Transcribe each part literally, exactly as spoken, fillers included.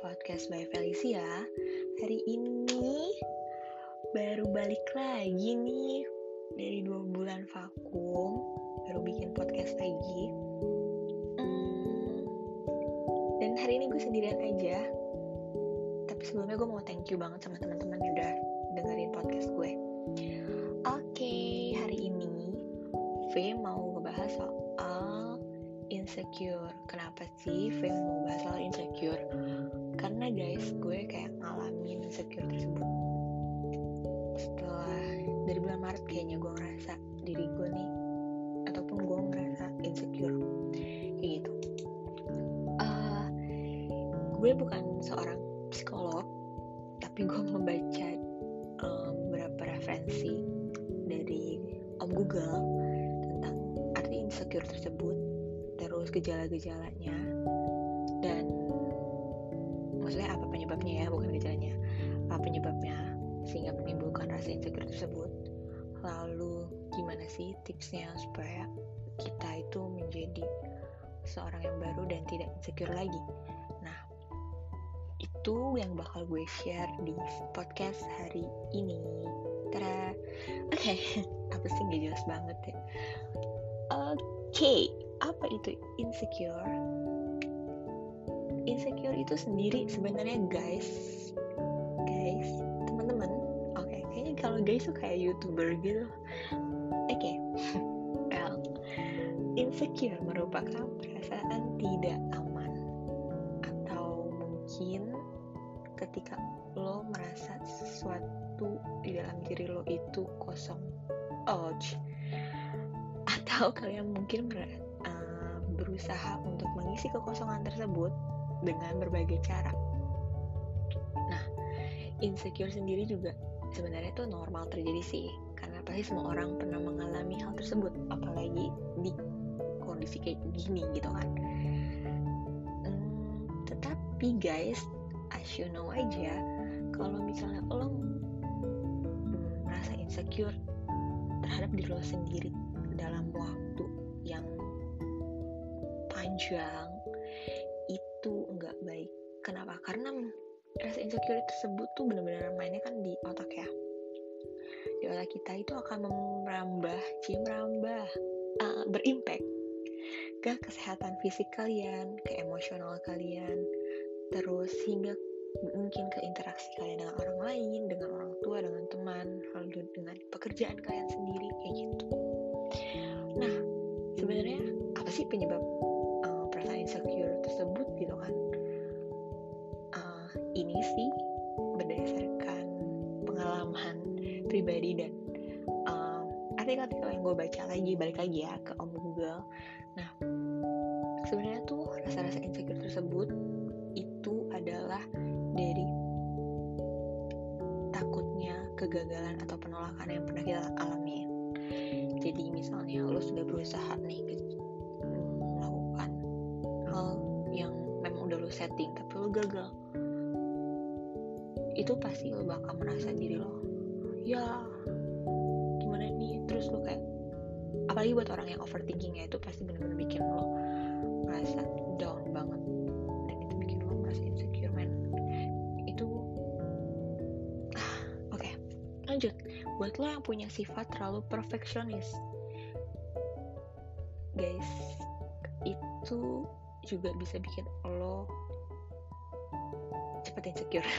Podcast by Felicia. Hari ini baru balik lagi nih dari dua bulan vakum, baru bikin podcast lagi. hmm. Dan hari ini gue sendirian aja. Tapi sebelumnya gue mau thank you banget sama teman-teman yang udah dengerin podcast gue. Oke, hari ini V mau ngebahas soal insecure. Kenapa sih V mau ngebahas soal insecure? Karena guys, gue kayak ngalamin insecure tersebut setelah dari bulan Maret kayaknya gue ngerasa diri gue nih, ataupun gue ngerasa insecure kayak gitu. Uh, gue bukan seorang psikolog, tapi gue membaca uh, beberapa referensi dari Om Google tentang arti insecure tersebut, terus gejala-gejalanya, dan maksudnya apa penyebabnya ya, bukan gejalanya, apa penyebabnya sehingga menimbulkan rasa insecure tersebut. Lalu gimana sih tipsnya supaya kita itu menjadi seorang yang baru dan tidak insecure lagi. Nah, itu yang bakal gue share di podcast hari ini. Tara, oke, okay. Apa sih, gak jelas banget ya. Oke, okay. Apa itu insecure? Insecure itu sendiri sebenarnya guys, guys, teman-teman, oke, okay. Kayaknya kalau guys tuh kayak youtuber gitu, oke. Okay. Well, insecure merupakan perasaan tidak aman, atau mungkin ketika lo merasa sesuatu di dalam diri lo itu kosong, ouch. Atau kalian mungkin ber, uh, berusaha untuk mengisi kekosongan tersebut dengan berbagai cara. Nah, insecure sendiri juga sebenarnya itu normal terjadi sih, karena pasti semua orang pernah mengalami hal tersebut, apalagi di kondisi kayak gini gitu kan. hmm, Tetapi guys, as you know aja, kalau misalnya lo merasa insecure terhadap diri lo sendiri dalam waktu yang panjang, itu nggak baik. Kenapa? Karena rasa insecure tersebut tuh benar-benar mainnya kan di otak ya. Di otak kita itu akan merambah, cie merambah, uh, berimpact ke kesehatan fisik kalian, ke emosional kalian, terus hingga mungkin ke interaksi kalian dengan orang lain, dengan orang tua, dengan teman, lalu dengan pekerjaan kalian sendiri kayak gitu. Nah, sebenarnya apa sih penyebab perasaan insecure tersebut gitu kan? Uh, ini sih berdasarkan pengalaman pribadi dan uh, artikel-artikel yang gue baca lagi, balik lagi ya ke Om Google. Nah, sebenarnya tuh rasa-rasa insecure tersebut itu adalah dari takutnya kegagalan atau penolakan yang pernah kita alami. Jadi misalnya lo sudah berusaha nih setting, tapi lo gagal, itu pasti lo bakal merasa diri lo ya gimana nih, terus lo kayak, apalagi buat orang yang overthinking ya, itu pasti benar-benar bikin lo merasa down banget, dan itu bikin lo merasa insecure man itu. Oke, okay. Lanjut, buat lo yang punya sifat terlalu perfeksionis guys, itu juga bisa bikin lo cepat insecure.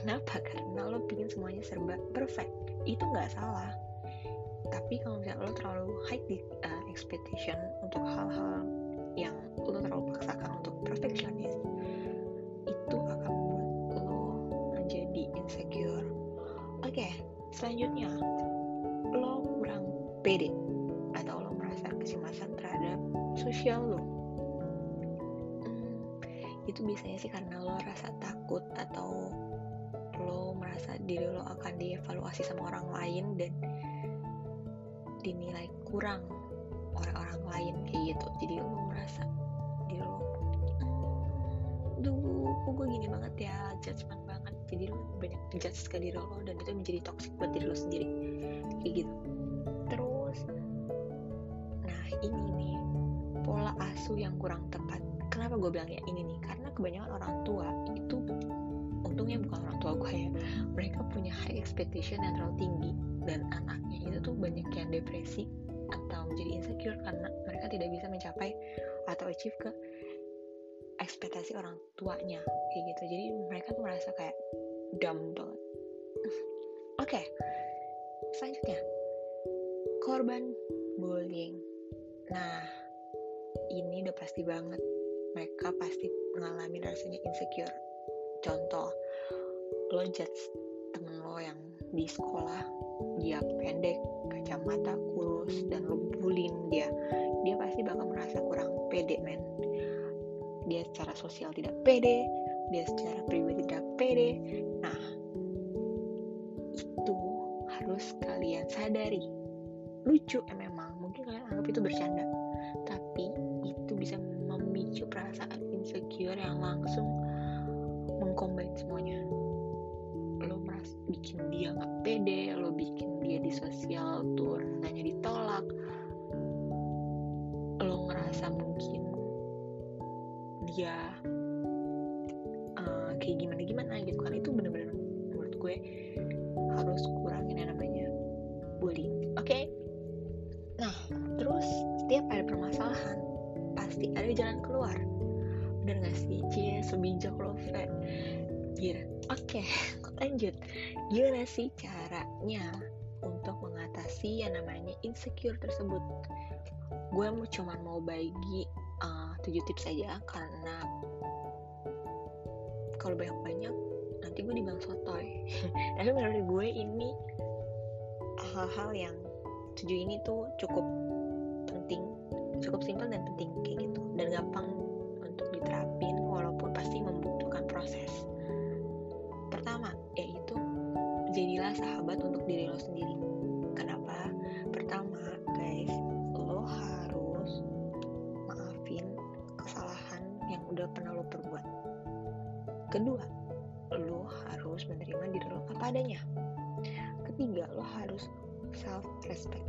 Kenapa? Karena lo pingin semuanya serba perfect. Itu nggak salah. Tapi kalau misalnya lo terlalu high di, uh, expectation untuk hal-hal yang lo terlalu paksakan untuk perfectionist, itu akan membuat lo menjadi insecure. Oke, okay, selanjutnya lo kurang pede atau lo merasa kecemasan terhadap sosial lo. Itu biasanya sih karena lo rasa takut atau lo merasa diri lo akan dievaluasi sama orang lain dan dinilai kurang orang-orang lain kayak gitu. Jadi lo merasa diri lo, duh kok gue gini banget ya, judgement banget. Jadi lo banyak judge ke diri lo dan itu menjadi toxic buat diri lo sendiri kayak gitu. Terus, nah ini nih pola asuh yang kurang tepat. Kenapa gue bilang ya ini nih? Karena kebanyakan orang tua itu, untungnya bukan orang tua gue ya, mereka punya high expectation yang terlalu tinggi, dan anaknya itu tuh banyak yang depresi atau menjadi insecure karena mereka tidak bisa mencapai atau achieve ke ekspektasi orang tuanya kayak gitu. Jadi mereka tuh merasa kayak dumb banget. Oke, okay. Selanjutnya, korban bullying. Nah, ini udah pasti banget, mereka pasti mengalami rasanya insecure. Contoh, lo judge temen lo yang di sekolah, dia pendek, kacamata kurus, dan lo bullying dia, dia pasti bakal merasa kurang pede, men. Dia secara sosial tidak pede, dia secara pribadi tidak pede. Nah, itu harus kalian sadari. Lucu ya memang, mungkin kalian anggap itu bercanda, tapi itu bisa memicu perasaan insecure yang langsung mengkombat semuanya. Lo merasa bikin dia nggak pede, lo bikin dia di sosial tuh rasanya ditolak, lo ngerasa mungkin dia uh, kayak gimana-gimana gitu kan. Itu benar-benar menurut gue harus kurangin yang namanya bullying. Oke, okay? Nah, terus setiap ada permasalahan pasti ada jalan keluar, bener gak sih? Cie, sebijak lo, Fe. Gila. Oke, okay. Lanjut, gimana sih caranya untuk mengatasi yang namanya insecure tersebut? Gue mau cuman mau bagi tujuh tips aja, karena kalau banyak-banyak nanti gue dibilang sotoy. Tapi menurut gue ini hal-hal yang tujuh ini tuh cukup penting, cukup simpel dan penting kayak gitu, dan gampang untuk diterapin walaupun pasti membutuhkan proses. Pertama yaitu jadilah sahabat untuk diri lo sendiri. Kenapa? Pertama guys, lo harus maafin kesalahan yang udah pernah lo perbuat. Kedua, lo harus menerima diri lo apa adanya. Ketiga, lo harus self respect,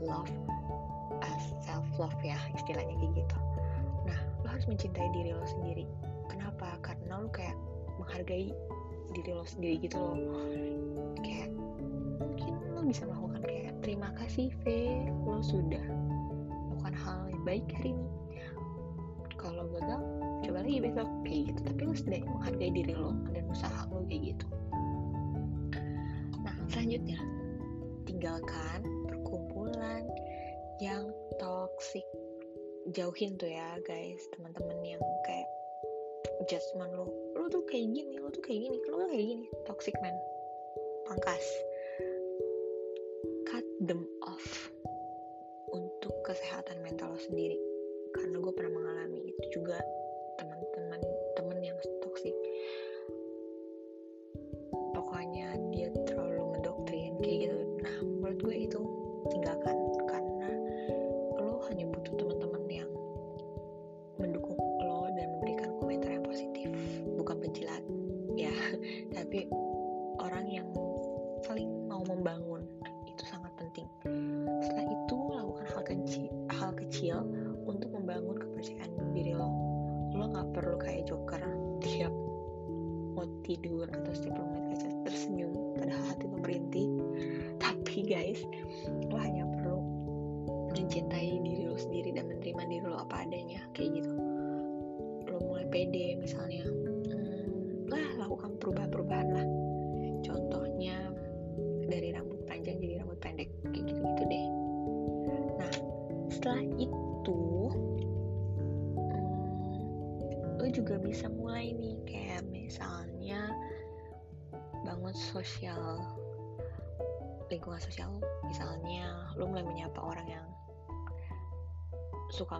love as self love ya istilahnya kayak gitu. Nah, lo harus mencintai diri lo sendiri. Kenapa? Karena lo kayak menghargai diri lo sendiri gitu lo. Kayak mungkin lo bisa melakukan kayak, terima kasih V, lo sudah melakukan hal yang baik hari ini. Kalau gagal, coba lagi besok kayak gitu. Tapi lo setidaknya menghargai diri lo dan usaha lo kayak gitu. Nah, selanjutnya, tinggalkan perkumpulan yang toksik. Jauhin tuh ya guys, teman-teman yang kayak judgement lo, lo tuh kayak gini, lo tuh kayak gini, lo kayak gini, toxic man, pangkas. Cut them off untuk kesehatan mental lo sendiri. Karena gue pernah mengalami itu juga, teman-teman teman yang toksik, pokoknya dia terlalu mendoktrin kayak gitu. Nah, menurut gue itu tinggalkan, karena lo hanya butuh teman-teman yang mendukung lo dan memberikan komentar yang positif, bukan penjilat ya, tapi orang yang saling mau membangun. Itu sangat penting. Setelah itu, lakukan hal kecil, hal kecil untuk membangun kepercayaan diri lo. Lo gak perlu kayak joker tiap mau tidur atau setiap menit kaca tersenyum padahal hati lo merintih. Tapi guys, lo hanya perlu mencintai diri lo sendiri dan menerima diri lo apa adanya kayak gitu. Lo mulai pede misalnya, hmm, lah lakukan perubahan-perubahan lah. Contohnya dari rambut panjang jadi rambut pendek kayak gitu-gitu deh. Nah, setelah itu tuh, hmm, lo juga bisa mulai nih kayak misalnya bangun sosial, lingkungan sosial. Misalnya lo mulai menyapa orang yang suka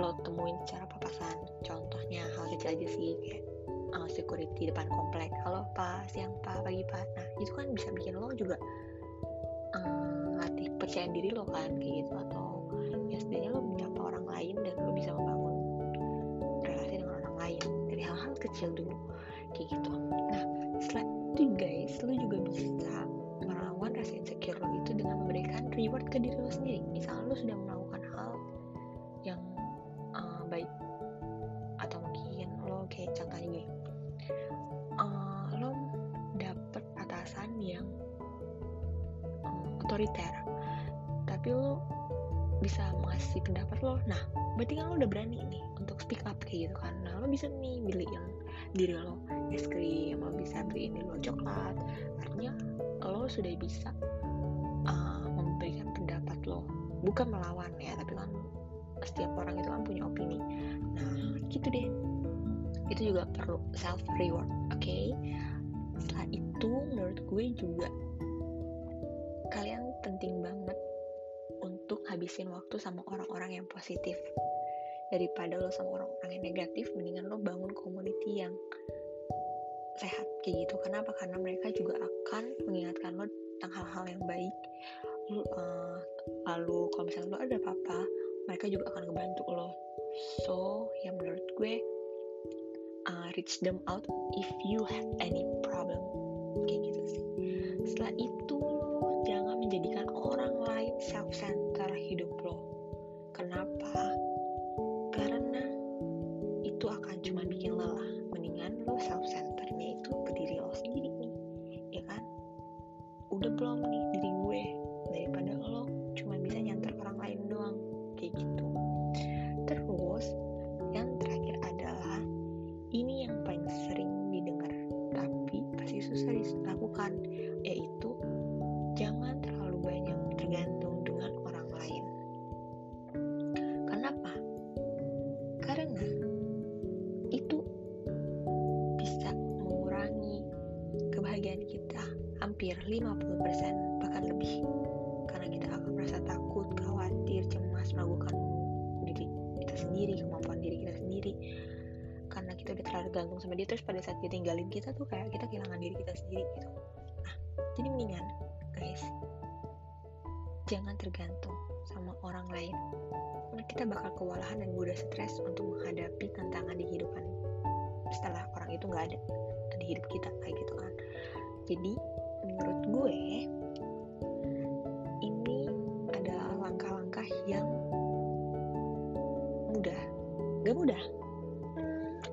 lo temuin secara papasan. Contohnya hal kecil aja sih, kayak uh, security depan komplek, halo pak, siang pak, pagi pak. Nah, itu kan bisa bikin lo juga ngelatih um, percayaan diri lo kan kayak gitu. Atau ya setidaknya lo menyapa orang lain dan lo bisa membangun relasi dengan orang lain dari hal-hal kecil dulu kayak gitu. Nah, setelah itu guys, lo juga bisa melawan rasa insecure lo itu dengan memberikan reward ke diri lo sendiri. Misalnya lo sudah melakukan hal yang uh, baik, yang um, otoriter, tapi lo bisa mengasih pendapat lo. Nah, berarti kan lo udah berani nih untuk speak up kayak gitu kan. Nah, lo bisa nih beli yang diri lo es krim, lo bisa beli ini lo coklat. Artinya lo sudah bisa uh, memberikan pendapat lo, bukan melawan ya, tapi kan setiap orang itu kan punya opini. Nah, gitu deh. Itu juga perlu self reward, oke? Okay? Setelah itu menurut gue juga kalian penting banget untuk habisin waktu sama orang-orang yang positif. Daripada lo sama orang-orang yang negatif, mendingan lo bangun community yang sehat kayak gitu. Kenapa? Karena mereka juga akan mengingatkan lo tentang hal-hal yang baik. Lalu, uh, lalu kalau misalnya lo ada apa-apa, mereka juga akan ngebantu lo. So, ya menurut gue Uh, reach them out if you have any problem, kayak gitu sih. Setelah itu, jangan menjadikan orang lain self-center hidup lo. Kenapa? Karena itu akan cuma bikin lelah. Mendingan lo self-centernya itu ke diri lo sendiri nih, ya kan? Udah belum nih diri gue, daripada lo cuma bisa nyantar orang lain doang, kayak gitu. Terus yang terakhir adalah, ini yang paling sering didengar, tapi pasti susah dilakukan, yaitu jangan terlalu banyak tergantung dengan orang lain. Kenapa? Karena itu bisa mengurangi kebahagiaan kita hampir lima puluh persen, bahkan lebih. Karena kita akan merasa takut, khawatir, cemas, meragukan diri kita sendiri, kemampuan diri kita sendiri. Karena kita udah terlalu gantung sama dia, terus pada saat dia tinggalin kita tuh kayak kita kehilangan diri kita sendiri gitu. Nah, jadi mendingan guys, jangan tergantung sama orang lain. Karena kita bakal kewalahan dan mudah stres untuk menghadapi tantangan di kehidupan setelah orang itu nggak ada di hidup kita kayak gitu kan. Jadi menurut gue ini adalah langkah-langkah yang mudah, nggak mudah.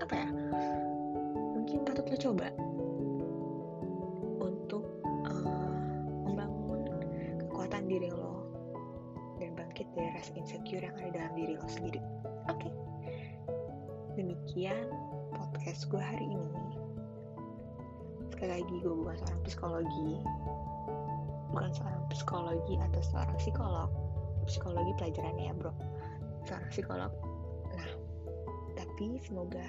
Apa ya, mungkin patut lo coba untuk uh, membangun kekuatan diri lo dan bangkit dari rasa insecure yang ada dalam diri lo sendiri. Oke, okay. Demikian podcast gue hari ini. Sekali lagi, gue bukan seorang psikologi bukan seorang psikologi atau seorang psikolog. Psikologi pelajarannya ya bro, seorang psikolog. Nah, tapi semoga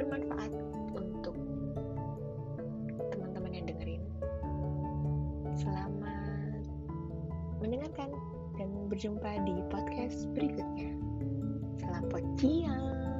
bermanfaat untuk teman-teman yang dengerin. Selamat mendengarkan dan berjumpa di podcast berikutnya. Salam pocian.